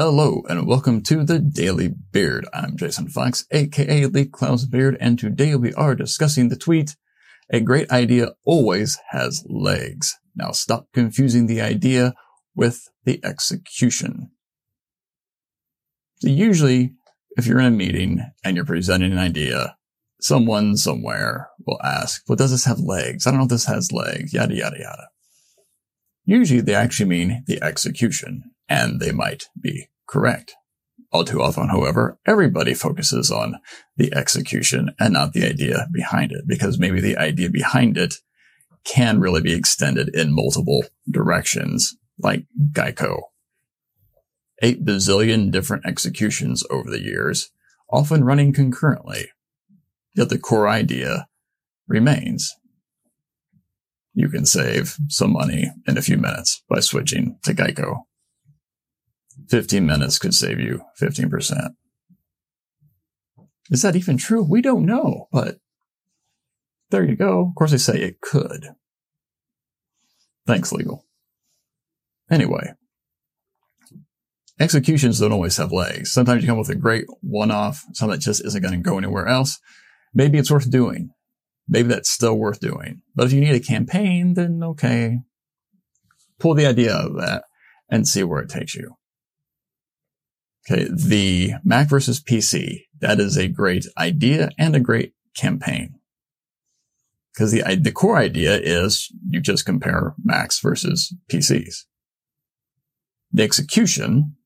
Hello and welcome to The Daily Beard. I'm Jason Fox, aka the Klaus Beard, and today we are discussing the tweet, "A great idea always has legs. Now stop confusing the idea with the execution." So usually, if you're in a meeting and you're presenting an idea, someone somewhere will ask, "Well, does this have legs? I don't know if this has legs," yada, yada, yada. Usually they actually mean the execution, and they might be correct. All too often, however, everybody focuses on the execution and not the idea behind it, because maybe the idea behind it can really be extended in multiple directions, like Geico. 8 bazillion different executions over the years, often running concurrently, yet the core idea remains. You can save some money in a few minutes by switching to Geico. 15 minutes could save you 15%. Is that even true? We don't know, but there you go. Of course, they say it could. Thanks, legal. Anyway, executions don't always have legs. Sometimes you come up with a great one-off, something that just isn't going to go anywhere else. Maybe it's worth doing. Maybe that's still worth doing. But if you need a campaign, then okay, pull the idea out of that and see where it takes you. Okay, the Mac versus PC, that is a great idea and a great campaign. Because the core idea is you just compare Macs versus PCs. The execution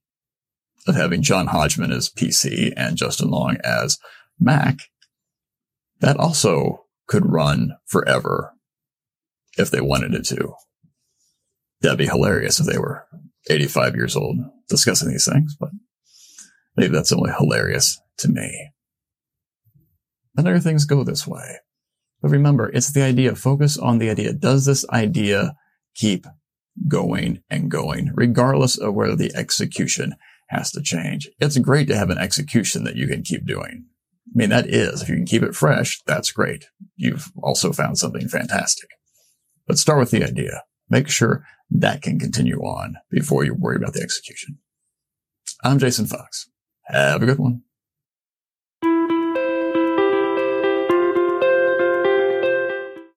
of having John Hodgman as PC and Justin Long as Mac, that also could run forever if they wanted it to. That'd be hilarious if they were 85 years old discussing these things, but maybe that's only hilarious to me. And other things go this way. But remember, it's the idea. Focus on the idea. Does this idea keep going and going, regardless of whether the execution has to change? It's great to have an execution that you can keep doing. I mean, that is, if you can keep it fresh, that's great. You've also found something fantastic. But start with the idea. Make sure that can continue on before you worry about the execution. I'm Jason Fox. Have a good one.